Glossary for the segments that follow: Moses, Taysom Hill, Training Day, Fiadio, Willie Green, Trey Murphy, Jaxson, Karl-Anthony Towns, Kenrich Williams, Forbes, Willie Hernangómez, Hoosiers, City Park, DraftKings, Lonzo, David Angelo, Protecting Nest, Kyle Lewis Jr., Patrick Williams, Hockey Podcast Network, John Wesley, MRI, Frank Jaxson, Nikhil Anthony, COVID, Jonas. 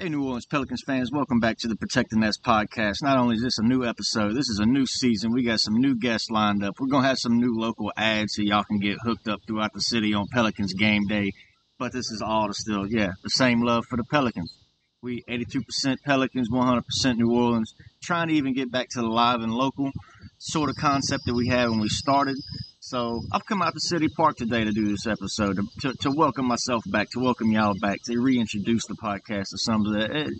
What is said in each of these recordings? Hey, New Orleans Pelicans fans, welcome back to the Protecting Nest podcast. Not only is this a new episode, this is a new season. We got some new guests lined up. We're going to have some new local ads so y'all can get hooked up throughout the city on Pelicans game day. But this is all to still, the same love for the Pelicans. We 82% Pelicans, 100% New Orleans, trying to even get back to the live and local sort of concept that we had when we started. So I've come out to City Park today to do this episode, to welcome myself back, to welcome y'all back, to reintroduce the podcast to some that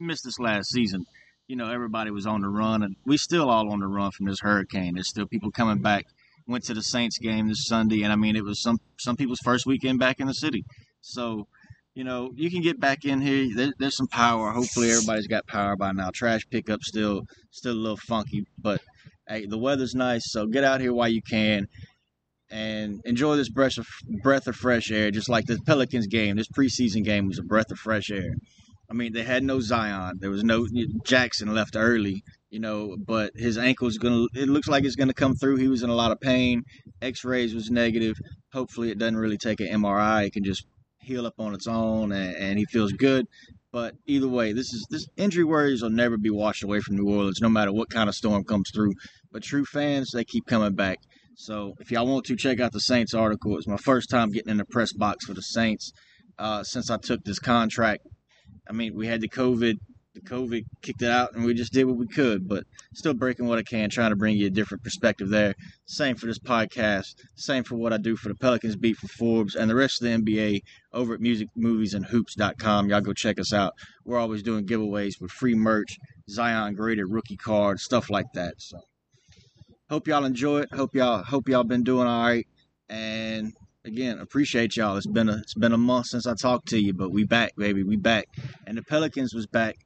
missed this last season. You know, everybody was on the run, and we still all on the run from this hurricane. There's still people coming back. Went to the Saints game this Sunday, and, I mean, it was some people's first weekend back in the city. So, you know, you can get back in here. There's some power. Hopefully everybody's got power by now. Trash pickup still a little funky, but, hey, the weather's nice, so get out here while you can. And enjoy this breath of fresh air, just like the Pelicans game. This preseason game was a breath of fresh air. I mean, they had no Zion. There was no Jaxson left early, you know, but his ankle it looks like it's going to come through. He was in a lot of pain. X-rays was negative. Hopefully it doesn't really take an MRI. It can just heal up on its own, and he feels good. But either way, this injury worries will never be washed away from New Orleans, no matter what kind of storm comes through. But true fans, they keep coming back. So if y'all want to, check out the Saints article. It's my first time getting in the press box for the Saints since I took this contract. I mean, we had the COVID. The COVID kicked it out, and we just did what we could, but still breaking what I can, trying to bring you a different perspective there. Same for this podcast. Same for what I do for the Pelicans beat for Forbes and the rest of the NBA over at musicmoviesandhoops.com. Y'all go check us out. We're always doing giveaways with free merch, Zion-graded rookie cards, stuff like that. So hope y'all enjoy it. Hope y'all been doing all right. And again, appreciate y'all. It's been a month since I talked to you, but we back, baby. We back. And the Pelicans was back.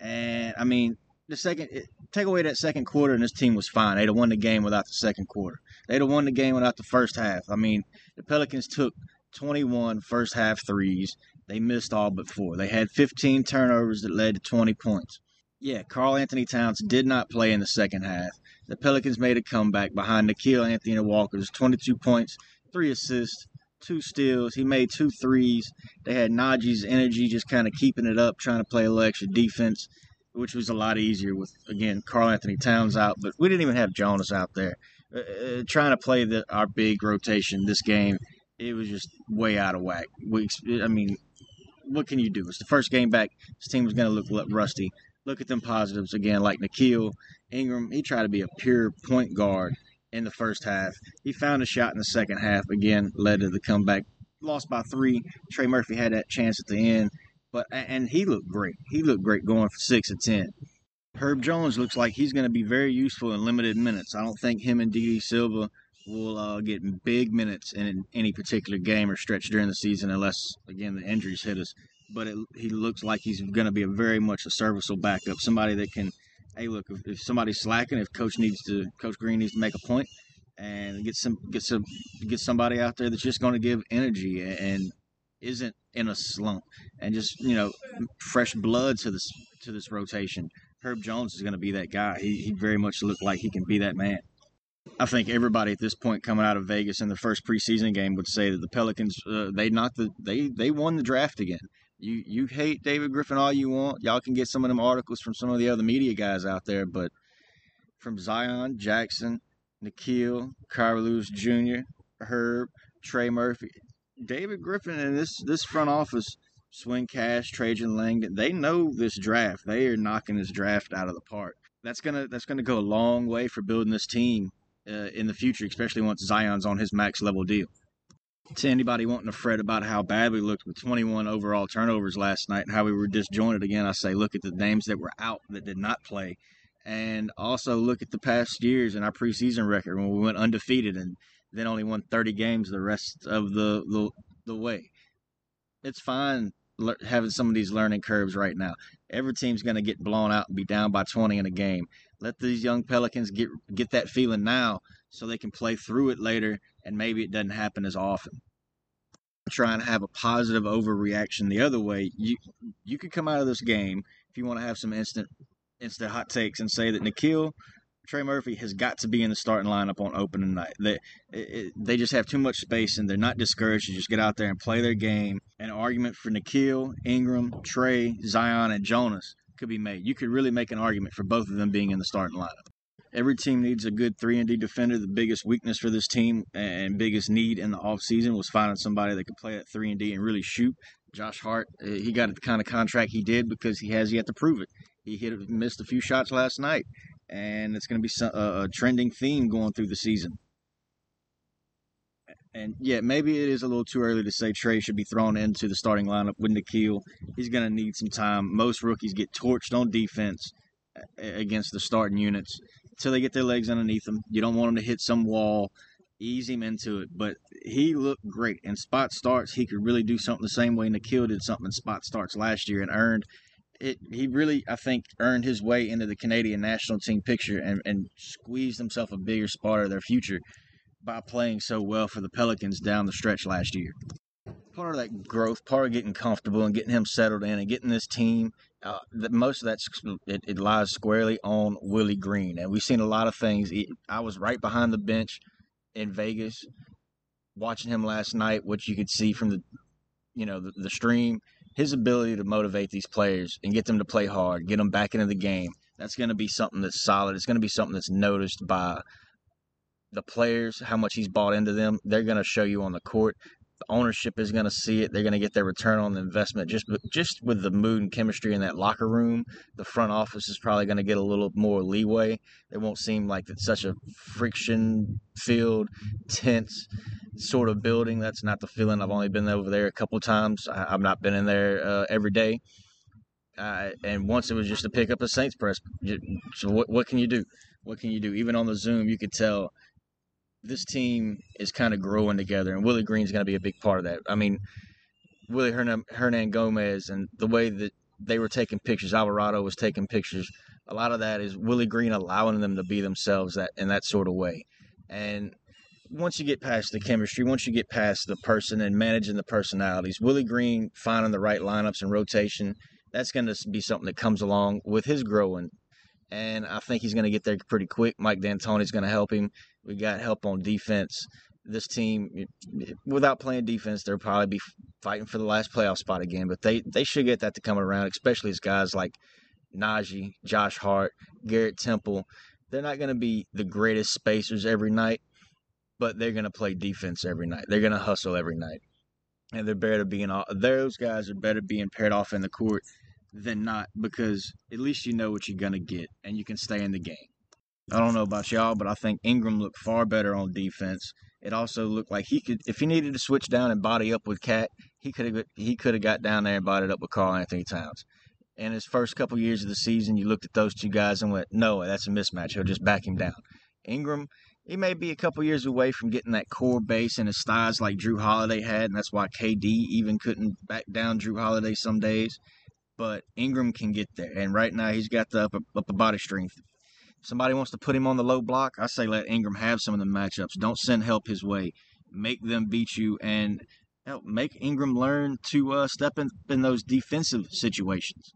And, I mean, take away that second quarter, and this team was fine. They'd have won the game without the second quarter. They'd have won the game without the first half. I mean, the Pelicans took 21 first-half threes. They missed all but four. They had 15 turnovers that led to 20 points. Yeah, Karl-Anthony Towns did not play in the second half. The Pelicans made a comeback behind Nikhil Anthony and Walker's 22 points, 3 assists, 2 steals. He made 2 threes. They had Naji's energy just kind of keeping it up, trying to play a little extra defense, which was a lot easier with, again, Karl-Anthony Towns out. But we didn't even have Jonas out there. Trying to play our big rotation this game, it was just way out of whack. What can you do? It's the first game back. This team was going to look rusty. Look at them positives again, like Nikhil Ingram. He tried to be a pure point guard in the first half. He found a shot in the second half. Again, led to the comeback. Lost by 3. Trey Murphy had that chance at the end. And he looked great. He looked great going for 6 of 10. Herb Jones looks like he's going to be very useful in limited minutes. I don't think him and D.D. Silva will get big minutes in any particular game or stretch during the season unless, again, the injuries hit us. But he looks like he's going to be very much a serviceable backup, somebody that can – hey, look, if somebody's slacking, if Coach Green needs to make a point and get somebody out there that's just going to give energy and isn't in a slump and just, you know, fresh blood to this rotation. Herb Jones is going to be that guy. He very much looked like he can be that man. I think everybody at this point coming out of Vegas in the first preseason game would say that the Pelicans, they won the draft again. You hate David Griffin all you want. Y'all can get some of them articles from some of the other media guys out there, but from Zion, Jaxson, Nikhil, Kyle Lewis Jr., Herb, Trey Murphy, David Griffin and this front office, Swing Cash, Trajan Langdon, they know this draft. They are knocking this draft out of the park. That's gonna go a long way for building this team in the future, especially once Zion's on his max level deal. To anybody wanting to fret about how bad we looked with 21 overall turnovers last night and how we were disjointed again, I say look at the names that were out that did not play, and also look at the past years and our preseason record when we went undefeated and then only won 30 games the rest of the way. It's fine having some of these learning curves right now. Every team's going to get blown out and be down by 20 in a game. Let these young Pelicans get that feeling now so they can play through it later, and maybe it doesn't happen as often. Trying to have a positive overreaction the other way, you could come out of this game if you want to have some instant hot takes and say that Nikhil Trey Murphy has got to be in the starting lineup on opening night. They just have too much space, and they're not discouraged to just get out there and play their game. An argument for Nikhil, Ingram, Trey, Zion, and Jonas could be made. You could really make an argument for both of them being in the starting lineup. Every team needs a good 3-and-D defender. The biggest weakness for this team and biggest need in the offseason was finding somebody that could play at 3-and-D and really shoot. Josh Hart, he got the kind of contract he did because he has yet to prove it. He missed a few shots last night, and it's going to be a trending theme going through the season. And, yeah, maybe it is a little too early to say Trey should be thrown into the starting lineup with Nikhil. He's going to need some time. Most rookies get torched on defense against the starting units until they get their legs underneath them. You don't want them to hit some wall. Ease him into it. But he looked great. In spot starts, he could really do something the same way Nikhil did something in spot starts last year and earned – he really, I think, earned his way into the Canadian national team picture and squeezed himself a bigger part of their future by playing so well for the Pelicans down the stretch last year. Part of that growth, part of getting comfortable and getting him settled in and getting this team, most of that, it lies squarely on Willie Green. And we've seen a lot of things. I was right behind the bench in Vegas watching him last night, which you could see from the stream. His ability to motivate these players and get them to play hard, get them back into the game, that's going to be something that's solid. It's going to be something that's noticed by the players, how much he's bought into them. They're going to show you on the court. The ownership is going to see it. They're going to get their return on the investment. Just with the mood and chemistry in that locker room, the front office is probably going to get a little more leeway. It won't seem like it's such a friction-filled, tense sort of building. That's not the feeling. I've only been over there a couple times. I've not been in there every day. And once it was just to pick up a Saints press. So what can you do? What can you do? Even on the Zoom, you could tell this team is kind of growing together, and Willie Green's going to be a big part of that. I mean, Willie Hernangómez and the way that they were taking pictures, Alvarado was taking pictures, a lot of that is Willie Green allowing them to be themselves in that sort of way. And once you get past the chemistry, once you get past the person and managing the personalities, Willie Green finding the right lineups and rotation, that's going to be something that comes along with his growing. And I think he's going to get there pretty quick. Mike D'Antoni's going to help him. We got help on defense. This team, without playing defense, they'll probably be fighting for the last playoff spot again. But they should get that to come around, especially as guys like Naji, Josh Hart, Garrett Temple. They're not going to be the greatest spacers every night, but they're going to play defense every night. They're going to hustle every night. And those guys are better being paired off in the court than not, because at least you know what you're going to get and you can stay in the game. I don't know about y'all, but I think Ingram looked far better on defense. It also looked like he could, if he needed to switch down and body up with Cat, he could have got down there and bodied up with Karl-Anthony Towns. In his first couple years of the season, you looked at those two guys and went, no, that's a mismatch. He'll just back him down. Ingram, he may be a couple years away from getting that core base in his thighs like Drew Holiday had, and that's why KD even couldn't back down Drew Holiday some days. But Ingram can get there, and right now he's got the upper body strength. If somebody wants to put him on the low block, I say let Ingram have some of the matchups. Don't send help his way. Make them beat you, and make Ingram learn to step in those defensive situations.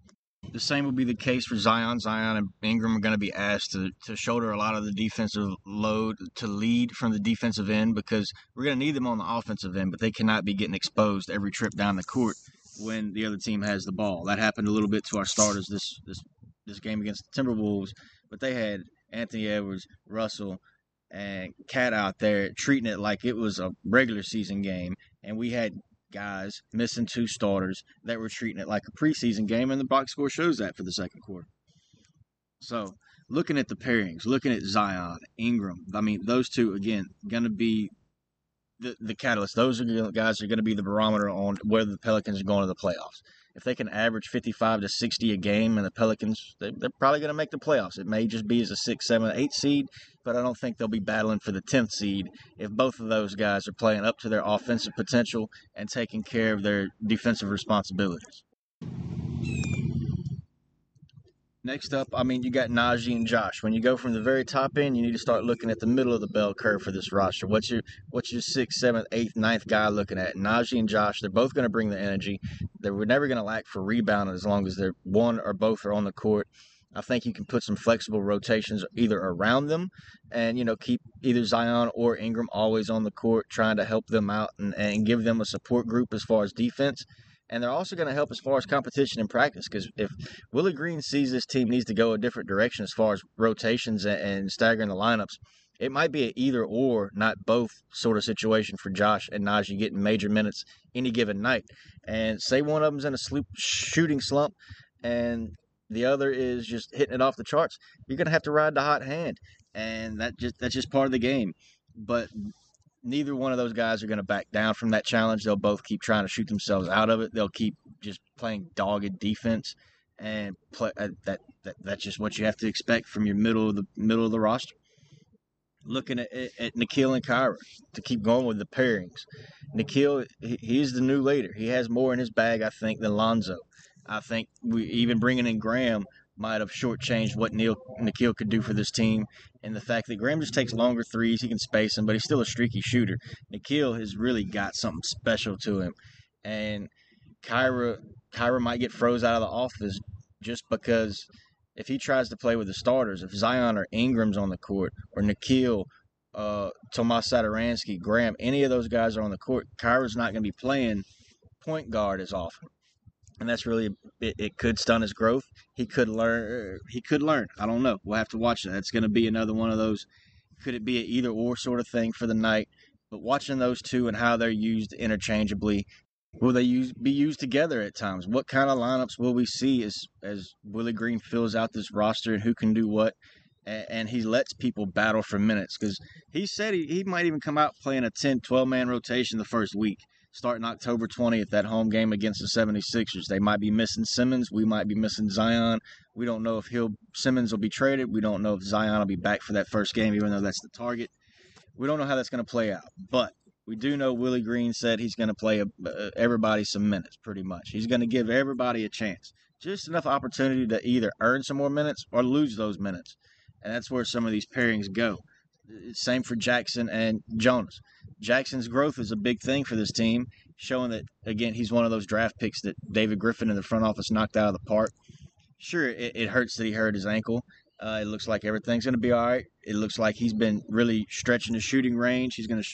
The same will be the case for Zion. Zion and Ingram are going to be asked to shoulder a lot of the defensive load, to lead from the defensive end, because we're going to need them on the offensive end, but they cannot be getting exposed every trip down the court when the other team has the ball. That happened a little bit to our starters this game against the Timberwolves, but they had Anthony Edwards, Russell, and Cat out there treating it like it was a regular season game, and we had guys missing two starters that were treating it like a preseason game, and the box score shows that for the second quarter. So looking at the pairings, looking at Zion, Ingram, I mean, those two, again, going to be the catalyst. Those guys are going to be the barometer on whether the Pelicans are going to the playoffs. If they can average 55 to 60 a game, and the Pelicans, they're probably going to make the playoffs. It may just be as a 6, 7, 8 seed, but I don't think they'll be battling for the 10th seed if both of those guys are playing up to their offensive potential and taking care of their defensive responsibilities. Next up, I mean, you got Naji and Josh. When you go from the very top end, you need to start looking at the middle of the bell curve for this roster. What's your 6th, 7th, 8th, 9th guy looking at? Naji and Josh, they're both going to bring the energy. They were never going to lack for rebounding as long as they're one or both are on the court. I think you can put some flexible rotations either around them and, you know, keep either Zion or Ingram always on the court trying to help them out and give them a support group as far as defense. And they're also going to help as far as competition in practice, because if Willie Green sees this team needs to go a different direction as far as rotations and staggering the lineups, it might be an either or, not both sort of situation for Josh and Naji getting major minutes any given night. And say one of them's in a shooting slump and the other is just hitting it off the charts, you're going to have to ride the hot hand. And that's just part of the game. But neither one of those guys are going to back down from that challenge. They'll both keep trying to shoot themselves out of it. They'll keep just playing dogged defense, and that's just what you have to expect from your middle of the roster. Looking at Nikhil and Kira, to keep going with the pairings. Nikhil, he's the new leader. He has more in his bag, I think, than Lonzo. I think even bringing in Graham might have shortchanged what Nikhil could do for this team, and the fact that Graham just takes longer threes, he can space them, but he's still a streaky shooter. Nikhil has really got something special to him, and Kira might get froze out of the office just because if he tries to play with the starters, if Zion or Ingram's on the court, or Nikhil, Tomáš Satoranský, Graham, any of those guys are on the court, Kyra's not going to be playing point guard as often. And that's really it could stun his growth. He could learn. I don't know. We'll have to watch that. It's going to be another one of those. Could it be an either or sort of thing for the night? But watching those two and how they're used interchangeably, will they be used together at times? What kind of lineups will we see as Willie Green fills out this roster and who can do what? And he lets people battle for minutes, because he said he might even come out playing a 10-12-man rotation the first week, starting October 20th, that home game against the 76ers. They might be missing Simmons. We might be missing Zion. We don't know if Simmons will be traded. We don't know if Zion will be back for that first game, even though that's the target. We don't know how that's going to play out. But we do know Willie Green said he's going to play everybody some minutes, pretty much. He's going to give everybody a chance, just enough opportunity to either earn some more minutes or lose those minutes. And that's where some of these pairings go. Same for Jaxson and Jonas. Jackson's growth is a big thing for this team, showing that, again, he's one of those draft picks that David Griffin in the front office knocked out of the park. Sure, it hurts that he hurt his ankle. It looks like everything's going to be all right. It looks like he's been really stretching his shooting range. He's going to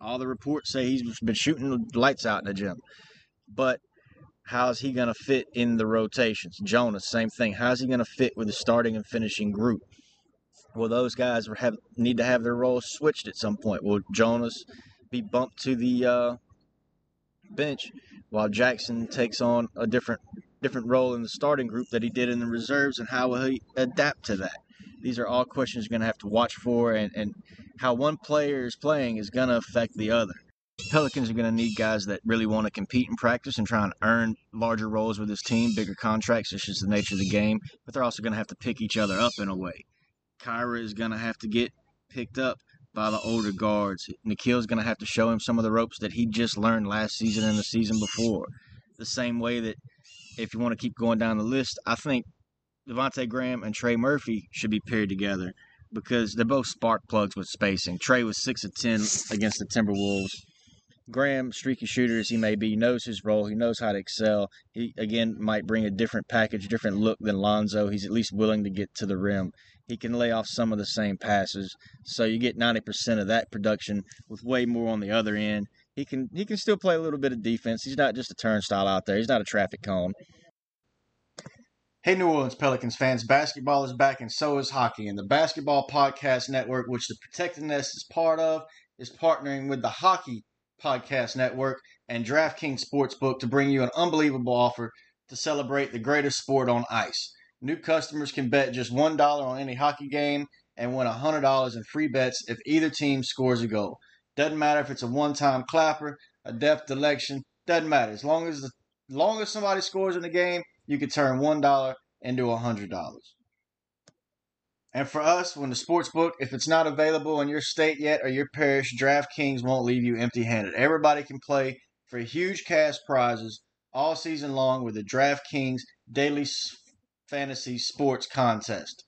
all the reports say he's been shooting the lights out in the gym. But how's he going to fit in the rotations? Jonas, same thing. How's he going to fit with the starting and finishing group? Well, those guys need to have their roles switched at some point. Will Jonas be bumped to the bench while Jaxson takes on a different role in the starting group that he did in the reserves, and how will he adapt to that? These are all questions you're going to have to watch for, and how one player is playing is going to affect the other. Pelicans are going to need guys that really want to compete in practice and try and earn larger roles with this team, bigger contracts. It's just the nature of the game. But they're also going to have to pick each other up in a way. Kira is going to have to get picked up by the older guards. Nikhil's going to have to show him some of the ropes that he just learned last season and the season before. The same way that, if you want to keep going down the list, I think Devontae Graham and Trey Murphy should be paired together, because they're both spark plugs with spacing. Trey was 6 of 10 against the Timberwolves. Graham, streaky shooter as he may be, knows his role. He knows how to excel. He, again, might bring a different package, different look than Lonzo. He's at least willing to get to the rim. He can lay off some of the same passes. So you get 90% of that production with way more on the other end. He can still play a little bit of defense. He's not just a turnstile out there. He's not a traffic cone. Hey, New Orleans Pelicans fans, basketball is back and so is hockey. And the Basketball Podcast Network, which the Protecting Nest is part of, is partnering with the Hockey Podcast Network and DraftKings Sportsbook to bring you an unbelievable offer to celebrate the greatest sport on ice. New customers can bet just $1 on any hockey game and win $100 in free bets if either team scores a goal. Doesn't matter if it's a one-time clapper, a depth election, doesn't matter. As long as somebody scores in the game, you can turn $1 into $100. And for us, when the sportsbook, if it's not available in your state yet or your parish, DraftKings won't leave you empty-handed. Everybody can play for huge cash prizes all season long with the DraftKings Daily Fantasy Sports Contest.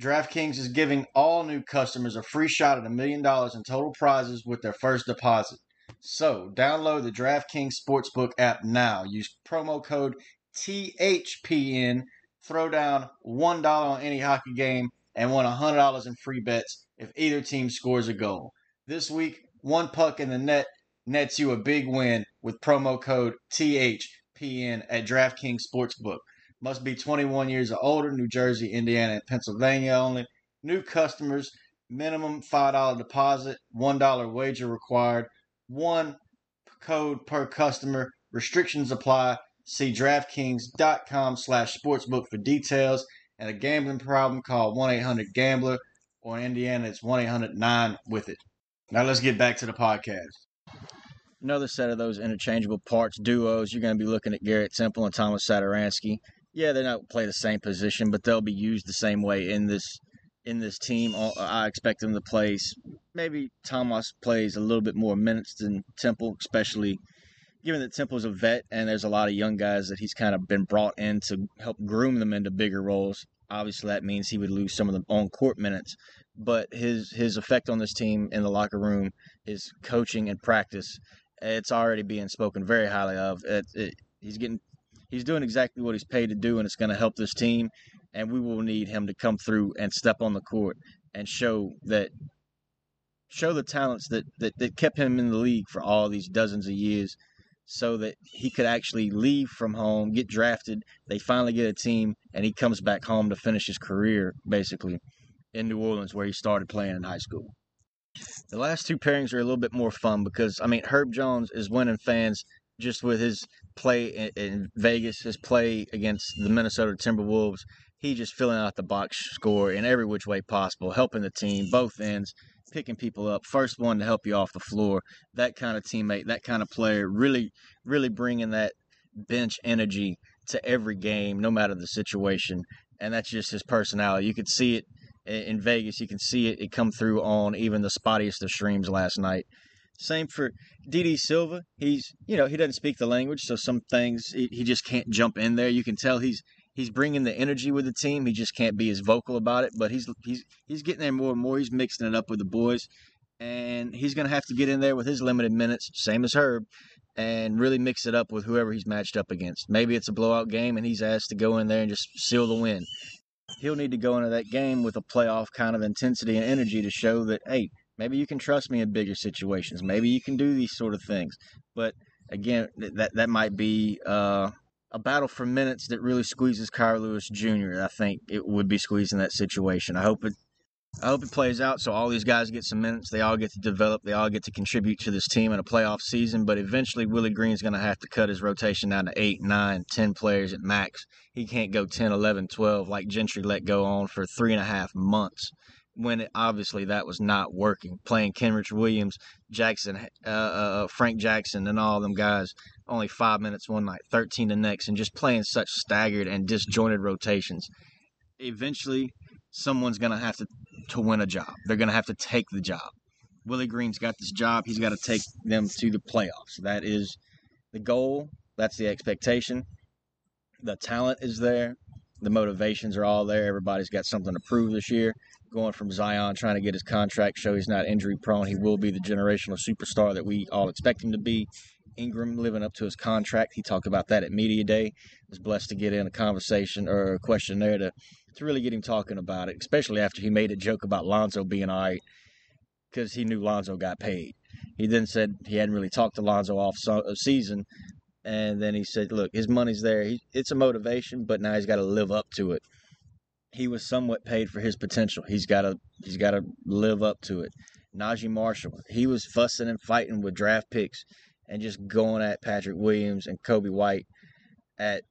DraftKings is giving all new customers a free shot at $1 million in total prizes with their first deposit. So, download the DraftKings Sportsbook app now. Use promo code THPN throw down $1 on any hockey game and win $100 in free bets if either team scores a goal. This week, one puck in the net nets you a big win with promo code THPN at DraftKings Sportsbook. Must be 21 years or older, New Jersey, Indiana, and Pennsylvania only. New customers, minimum $5 deposit, $1 wager required, one code per customer. Restrictions apply. See DraftKings.com/sportsbook for details. And a gambling problem, call 1-800-GAMBLER, or in Indiana, it's 1-800-9-WITH-IT. Now let's get back to the podcast. Another set of those interchangeable parts, duos, you're going to be looking at Garrett Temple and Tomáš Satoranský. Yeah, they're not play the same position, but they'll be used the same way in this team. I expect them to play. Maybe Tomáš plays a little bit more minutes than Temple, especially given that Temple's a vet and there's a lot of young guys that he's kind of been brought in to help groom them into bigger roles. Obviously, that means he would lose some of the on-court minutes. But his effect on this team in the locker room, his coaching and practice, it's already being spoken very highly of. He's doing exactly what he's paid to do, and it's going to help this team. And we will need him to come through and step on the court and show the talents that kept him in the league for all these dozens of years, so that he could actually leave from home, get drafted, they finally get a team, and he comes back home to finish his career, basically, in New Orleans, where he started playing in high school. The last two pairings are a little bit more fun because, Herb Jones is winning fans just with his play in Vegas, his play against the Minnesota Timberwolves. He just filling out the box score in every which way possible, helping the team, both ends, picking people up, first one to help you off the floor, that kind of teammate, that kind of player, really, really bringing that bench energy to every game, no matter the situation, and that's just his personality. You could see it in Vegas. You can see it come through on even the spottiest of streams last night. Same for D.D. Silva. He's, he doesn't speak the language, so some things he just can't jump in there. You can tell he's bringing the energy with the team. He just can't be as vocal about it, but he's getting there more and more. He's mixing it up with the boys, and he's going to have to get in there with his limited minutes, same as Herb, and really mix it up with whoever he's matched up against. Maybe it's a blowout game, and he's asked to go in there and just seal the win. He'll need to go into that game with a playoff kind of intensity and energy to show that, hey, maybe you can trust me in bigger situations. Maybe you can do these sort of things. But, again, that might be a battle for minutes that really squeezes Kyle Lewis Jr. I think it would be squeezing that situation. I hope it plays out so all these guys get some minutes. They all get to develop. They all get to contribute to this team in a playoff season. But eventually Willie Green's going to have to cut his rotation down to 8, 9, 10 players at max. He can't go 10, 11, 12 like Gentry let go on for 3.5 months when obviously that was not working. Playing Kenrich Williams, Jaxson, Frank Jaxson, and all of them guys, only 5 minutes one night, 13 the next, and just playing such staggered and disjointed rotations. Eventually someone's going to have to win a job. They're going to have to take the job. Willie Green's got this job. He's got to take them to the playoffs. That is the goal. That's the expectation. The talent is there. The motivations are all there. Everybody's got something to prove this year. Going from Zion, trying to get his contract, show he's not injury prone. He will be the generational superstar that we all expect him to be. Ingram living up to his contract. He talked about that at Media Day. Was blessed to get in a conversation or a questionnaire to really get him talking about it, especially after he made a joke about Lonzo being all right because he knew Lonzo got paid. He then said he hadn't really talked to Lonzo off season, and then he said, look, his money's there. It's a motivation, but now he's got to live up to it. He was somewhat paid for his potential. He's got to live up to it. Naji Marshall, he was fussing and fighting with draft picks and just going at Patrick Williams and Kobe White at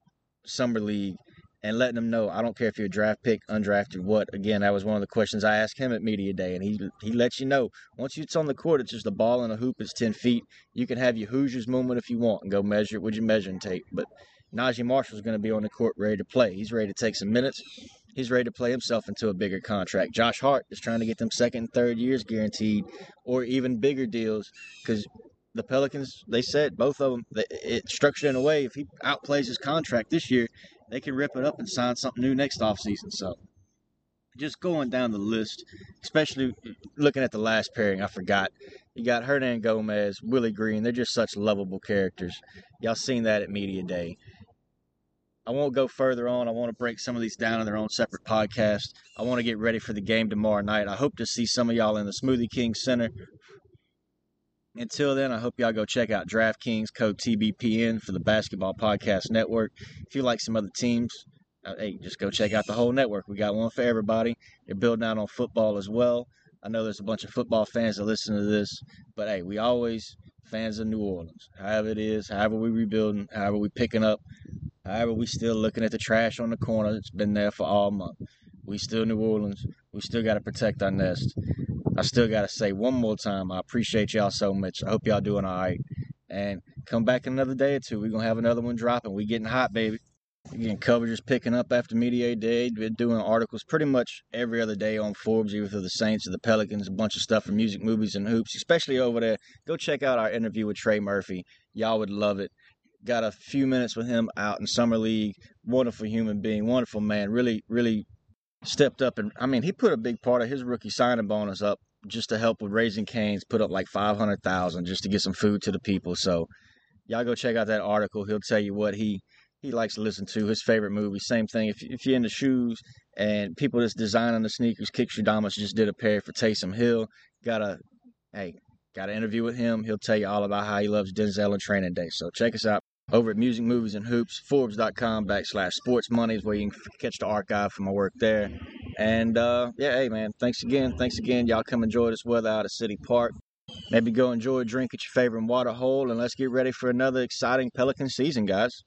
Summer League and letting them know, I don't care if you're a draft pick, undrafted, what. Again, that was one of the questions I asked him at Media Day, and he lets you know, once it's on the court, it's just a ball and a hoop, it's 10 feet. You can have your Hoosiers moment if you want and go measure it with your measuring tape. But Naji Marshall's going to be on the court ready to play. He's ready to take some minutes. He's ready to play himself into a bigger contract. Josh Hart is trying to get them second and third years guaranteed or even bigger deals because the Pelicans, they said, both of them, it's structured in a way if he outplays his contract this year, they can rip it up and sign something new next offseason. So just going down the list, especially looking at the last pairing, I forgot. You got Hernangómez, Willie Green. They're just such lovable characters. Y'all seen that at Media Day. I won't go further on. I want to break some of these down in their own separate podcast. I want to get ready for the game tomorrow night. I hope to see some of y'all in the Smoothie King Center. Until then, I hope y'all go check out DraftKings, code TBPN for the Basketball Podcast Network. If you like some other teams, hey, just go check out the whole network. We got one for everybody. They're building out on football as well. I know there's a bunch of football fans that listen to this, but hey, we always fans of New Orleans. However it is, however we rebuilding, however we picking up, however we still looking at the trash on the corner that's been there for all month. We still New Orleans. We still got to protect our nest. I still got to say one more time, I appreciate y'all so much. I hope y'all doing all right. And come back another day or two. We're going to have another one dropping. We getting hot, baby. Again, coverage is picking up after Media Day. Been doing articles pretty much every other day on Forbes, either for the Saints or the Pelicans, a bunch of stuff from music, movies, and hoops, especially over there. Go check out our interview with Trey Murphy. Y'all would love it. Got a few minutes with him out in Summer League. Wonderful human being, wonderful man. Really, really stepped up. And, I mean, he put a big part of his rookie signing bonus up just to help with Raising Cane's, put up like $500,000 just to get some food to the people. So y'all go check out that article. He'll tell you what he likes to listen to, his favorite movie. Same thing. If you're into shoes and people that's designing the sneakers, Kixudamas just did a pair for Taysom Hill. Got an interview with him. He'll tell you all about how he loves Denzel and Training Day. So check us out over at Music, Movies, and Hoops. Forbes.com/sportsmoney is where you can catch the archive from my work there. And, hey, man, thanks again. Y'all come enjoy this weather out of City Park. Maybe go enjoy a drink at your favorite water hole, and let's get ready for another exciting Pelican season, guys.